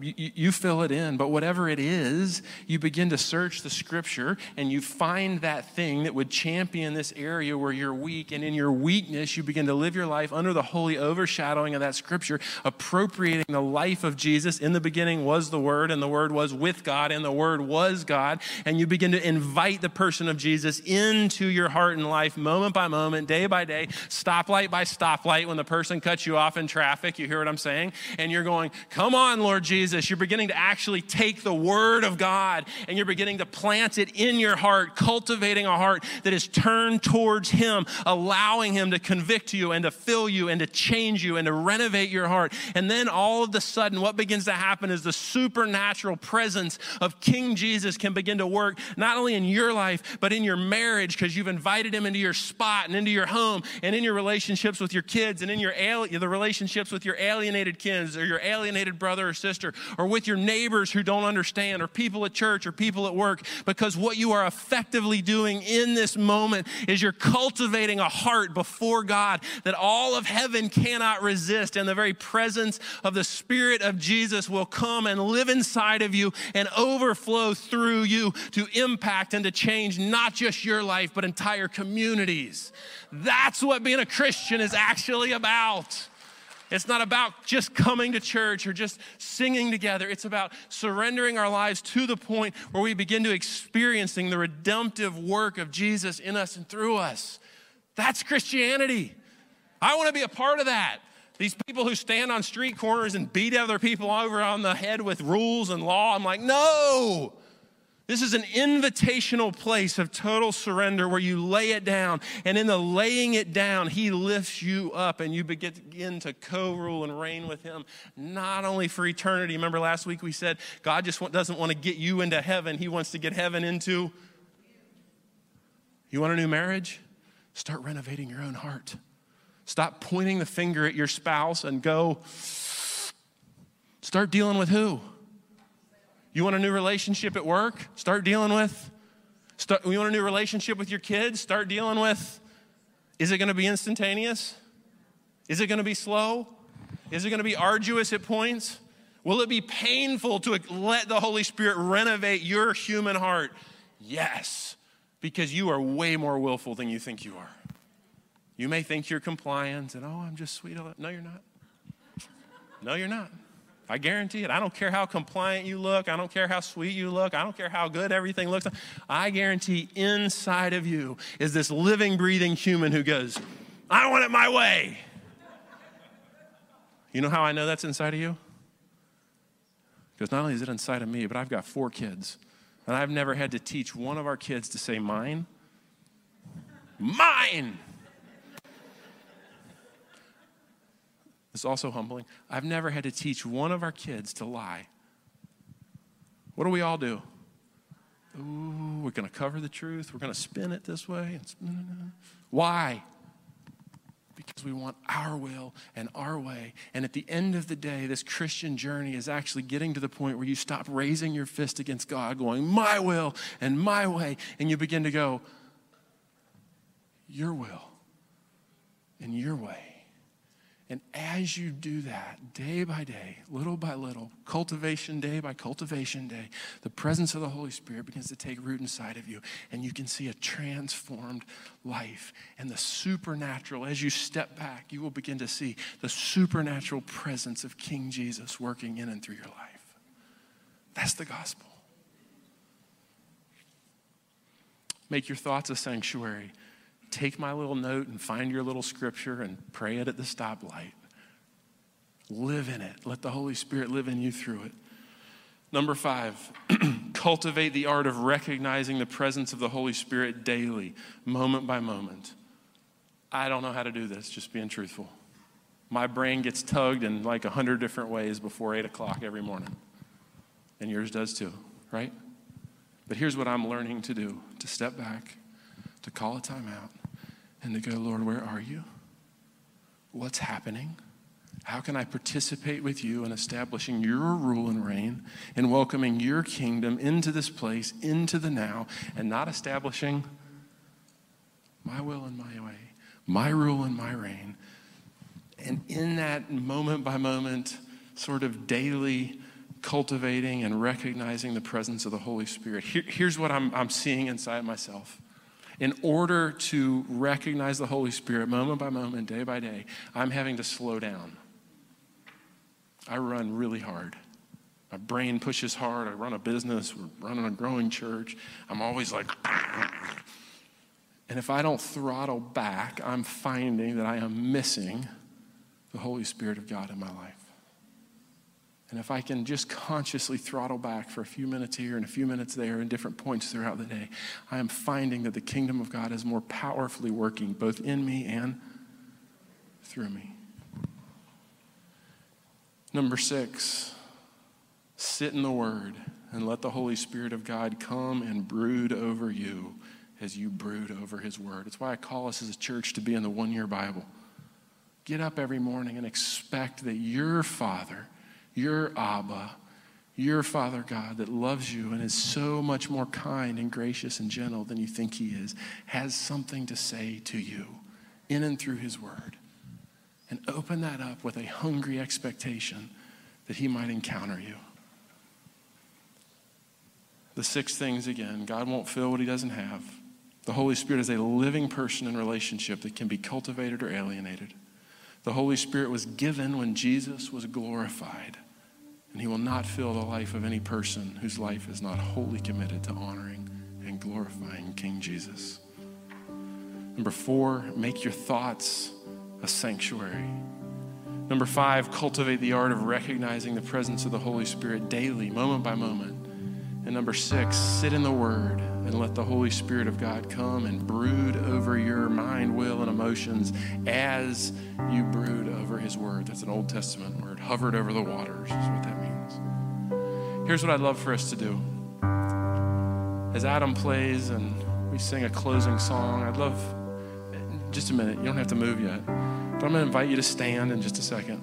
you fill it in. But whatever it is, you begin to search the scripture and you find that thing that would champion this area where you're weak. And in your weakness, you begin to live your life under the holy overshadowing of that scripture, appropriating the life of Jesus. In the beginning was the Word, and the Word was with God, and the Word was God. And you begin to invite the person of Jesus into your heart and life moment by moment, day by day, stoplight by stoplight. When the person comes, cut you off in traffic, you hear what I'm saying? And you're going, come on, Lord Jesus. You're beginning to actually take the Word of God and you're beginning to plant it in your heart, cultivating a heart that is turned towards Him, allowing Him to convict you and to fill you and to change you and to renovate your heart. And then all of a sudden, what begins to happen is the supernatural presence of King Jesus can begin to work not only in your life, but in your marriage, because you've invited Him into your spot and into your home and in your relationships with your kids and in your the relationships with your alienated kids or your alienated brother or sister or with your neighbors who don't understand or people at church or people at work, because what you are effectively doing in this moment is you're cultivating a heart before God that all of heaven cannot resist, and the very presence of the Spirit of Jesus will come and live inside of you and overflow through you to impact and to change not just your life but entire communities. That's what being a Christian is actually about. It's not about just coming to church or just singing together. It's about surrendering our lives to the point where we begin to experiencing the redemptive work of Jesus in us and through us. That's Christianity. I want to be a part of that. These people who stand on street corners and beat other people over on the head with rules and law, I'm like, no! This is an invitational place of total surrender where you lay it down, and in the laying it down, He lifts you up and you begin to co-rule and reign with Him, not only for eternity. Remember last week we said, God just doesn't want to get you into heaven. He wants to get heaven into you. Want a new marriage? Start renovating your own heart. Stop pointing the finger at your spouse and go, start dealing with who? You want a new relationship at work? Start dealing with. You want a new relationship with your kids? Start dealing with. Is it going to be instantaneous? Is it going to be slow? Is it going to be arduous at points? Will it be painful to let the Holy Spirit renovate your human heart? Yes, because you are way more willful than you think you are. You may think you're compliant and, oh, I'm just sweet. No, you're not. No, you're not. I guarantee it. I don't care how compliant you look. I don't care how sweet you look. I don't care how good everything looks. I guarantee inside of you is this living, breathing human who goes, I want it my way. You know how I know that's inside of you? Because not only is it inside of me, but I've got 4 kids. And I've never had to teach one of our kids to say mine. Mine! It's also humbling. I've never had to teach one of our kids to lie. What do we all do? Ooh, we're going to cover the truth. We're going to spin it this way. Why? Because we want our will and our way. And at the end of the day, this Christian journey is actually getting to the point where you stop raising your fist against God, going, my will and my way. And you begin to go, your will and your way. And as you do that, day by day, little by little, cultivation day by cultivation day, the presence of the Holy Spirit begins to take root inside of you, and you can see a transformed life. And the supernatural, as you step back, you will begin to see the supernatural presence of King Jesus working in and through your life. That's the gospel. Make your thoughts a sanctuary. Take my little note and find your little scripture and pray it at the stoplight. Live in it. Let the Holy Spirit live in you through it. Number 5, cultivate the art of recognizing the presence of the Holy Spirit daily, moment by moment. I don't know how to do this, just being truthful. My brain gets tugged in like 100 different ways before 8 o'clock every morning. And yours does too, right? But here's what I'm learning to do, to step back, to call a time out, and to go, Lord, where are you? What's happening? How can I participate with you in establishing your rule and reign and welcoming your kingdom into this place, into the now, and not establishing my will and my way, my rule and my reign, And in that moment by moment, sort of daily cultivating and recognizing the presence of the Holy Spirit, here's what I'm seeing inside myself. In order to recognize the Holy Spirit moment by moment, day by day, I'm having to slow down. I run really hard. My brain pushes hard. I run a business. We're running a growing church. I'm always like, ah. And if I don't throttle back, I'm finding that I am missing the Holy Spirit of God in my life. And if I can just consciously throttle back for a few minutes here and a few minutes there and different points throughout the day, I am finding that the kingdom of God is more powerfully working both in me and through me. Number 6, sit in the Word and let the Holy Spirit of God come and brood over you as you brood over His Word. It's why I call us as a church to be in the one-year Bible. Get up every morning and expect that your Father, your Abba, your Father God that loves you and is so much more kind and gracious and gentle than you think He is, has something to say to you in and through His Word. And open that up with a hungry expectation that He might encounter you. The 6 things again, God won't fill what He doesn't have. The Holy Spirit is a living person in relationship that can be cultivated or alienated. The Holy Spirit was given when Jesus was glorified, and He will not fill the life of any person whose life is not wholly committed to honoring and glorifying King Jesus. Number 4, make your thoughts a sanctuary. Number 5, cultivate the art of recognizing the presence of the Holy Spirit daily, moment by moment. And number 6, sit in the Word and let the Holy Spirit of God come and brood over your mind, will, and emotions as you brood over His Word. That's an Old Testament word. Hovered over the waters is what that means. Here's what I'd love for us to do. As Adam plays and we sing a closing song, I'd love, just a minute, you don't have to move yet, but I'm going to invite you to stand in just a second.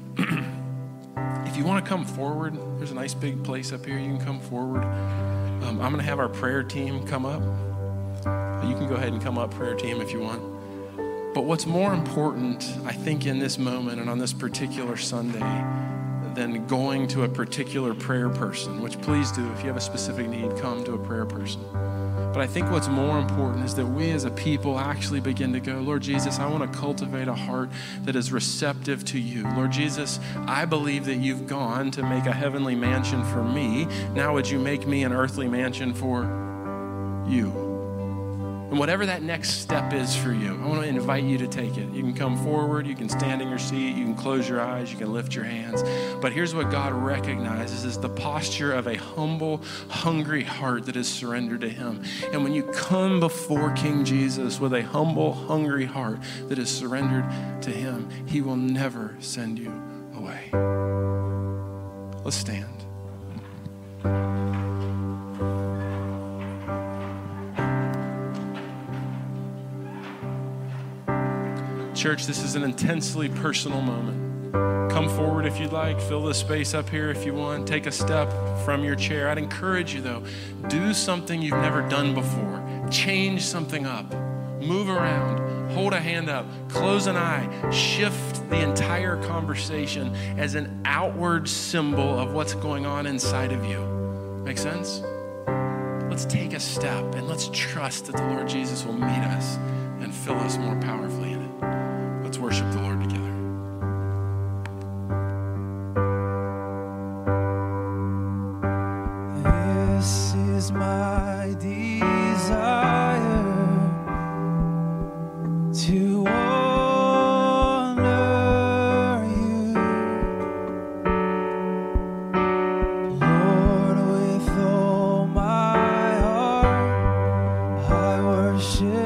If you want to come forward, there's a nice big place up here. You can come forward. I'm going to have our prayer team come up. You can go ahead and come up, prayer team, if you want. But what's more important, I think, in this moment and on this particular Sunday than going to a particular prayer person, which please do. If you have a specific need, come to a prayer person. But I think what's more important is that we as a people actually begin to go, Lord Jesus, I want to cultivate a heart that is receptive to you. Lord Jesus, I believe that you've gone to make a heavenly mansion for me. Now would you make me an earthly mansion for you? And whatever that next step is for you, I want to invite you to take it. You can come forward, you can stand in your seat, you can close your eyes, you can lift your hands. But here's what God recognizes is the posture of a humble, hungry heart that is surrendered to Him. And when you come before King Jesus with a humble, hungry heart that is surrendered to Him, He will never send you away. Let's stand. Church, this is an intensely personal moment. Come forward if you'd like. Fill the space up here if you want. Take a step from your chair. I'd encourage you, though, do something you've never done before. Change something up. Move around. Hold a hand up. Close an eye. Shift the entire conversation as an outward symbol of what's going on inside of you. Make sense? Let's take a step and let's trust that the Lord Jesus will meet us and fill us more powerfully in it. Let's worship the Lord together. This is my desire to honor you, Lord, with all my heart. I worship.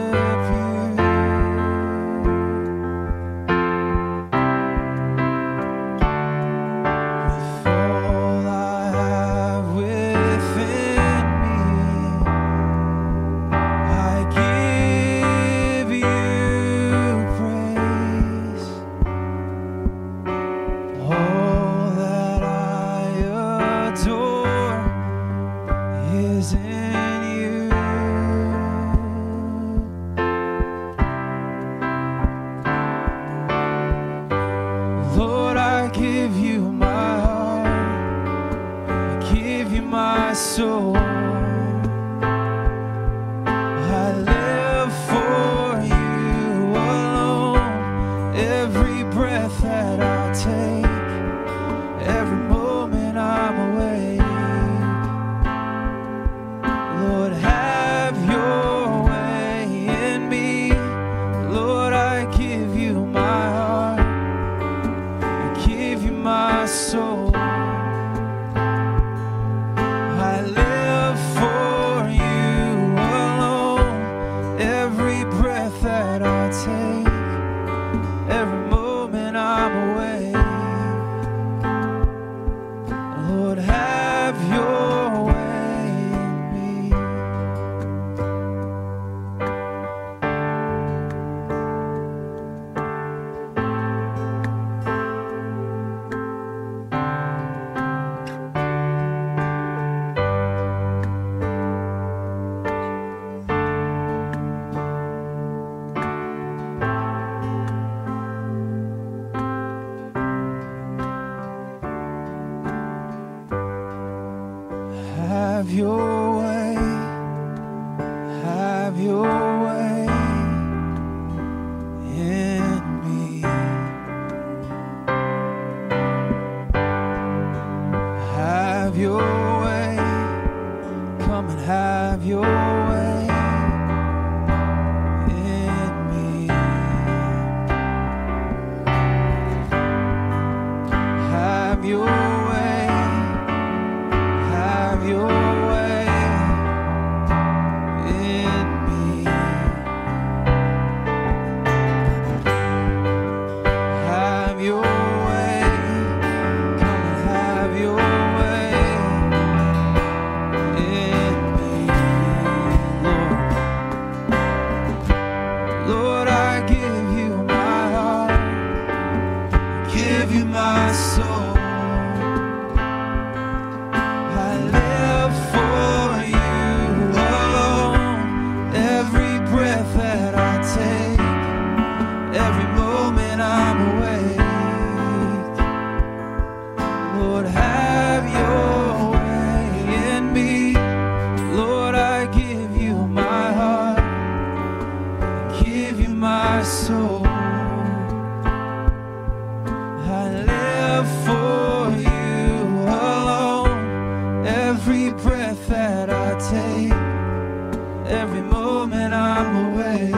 every moment I'm away.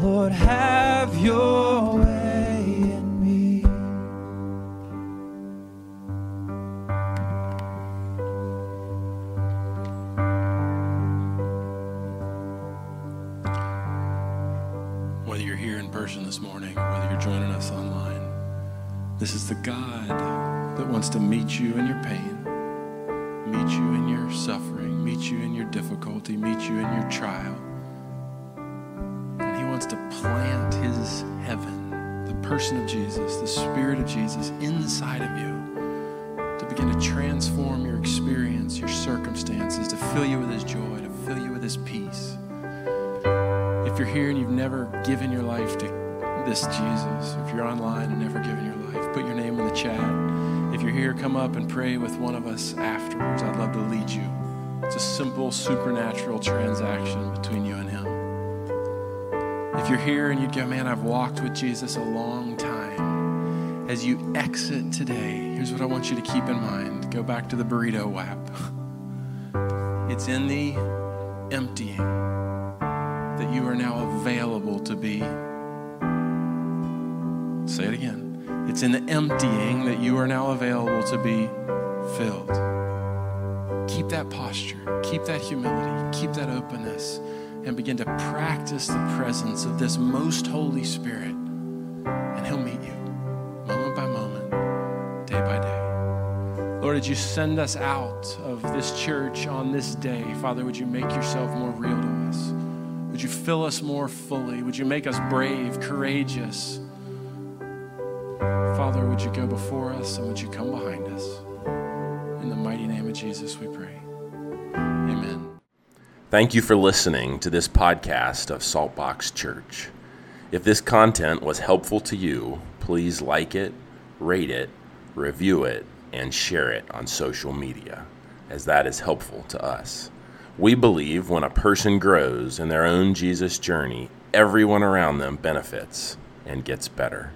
Lord, have your way in me. Whether you're here in person this morning or whether you're joining us online, this is the God that wants to meet you in your pain, meet you in your suffering, meet you in your difficulty, meet you in your trial. And he wants to plant his heaven, the person of Jesus, the Spirit of Jesus inside of you to begin to transform your experience, your circumstances, to fill you with his joy, to fill you with his peace. If you're here and you've never given your life to this Jesus, if you're online and never given your life, put your name in the chat. If you're here, come up and pray with one of us afterwards. I'd love to lead you. It's a simple, supernatural transaction between you and him. If you're here and you go, man, I've walked with Jesus a long time. As you exit today, here's what I want you to keep in mind. Go back to the burrito wrap. It's in the emptying that you are now available to be. Say it again. It's in the emptying that you are now available to be filled. Keep that posture, keep that humility, keep that openness, and begin to practice the presence of this most Holy Spirit, and he'll meet you moment by moment, day by day. Lord, as you send us out of this church on this day, Father, would you make yourself more real to us? Would you fill us more fully? Would you make us brave, courageous? Father, would you go before us and would you come behind us? In the mighty name of Jesus, we pray. Amen. Thank you for listening to this podcast of Saltbox Church. If this content was helpful to you, please like it, rate it, review it, and share it on social media, as that is helpful to us. We believe when a person grows in their own Jesus journey, everyone around them benefits and gets better.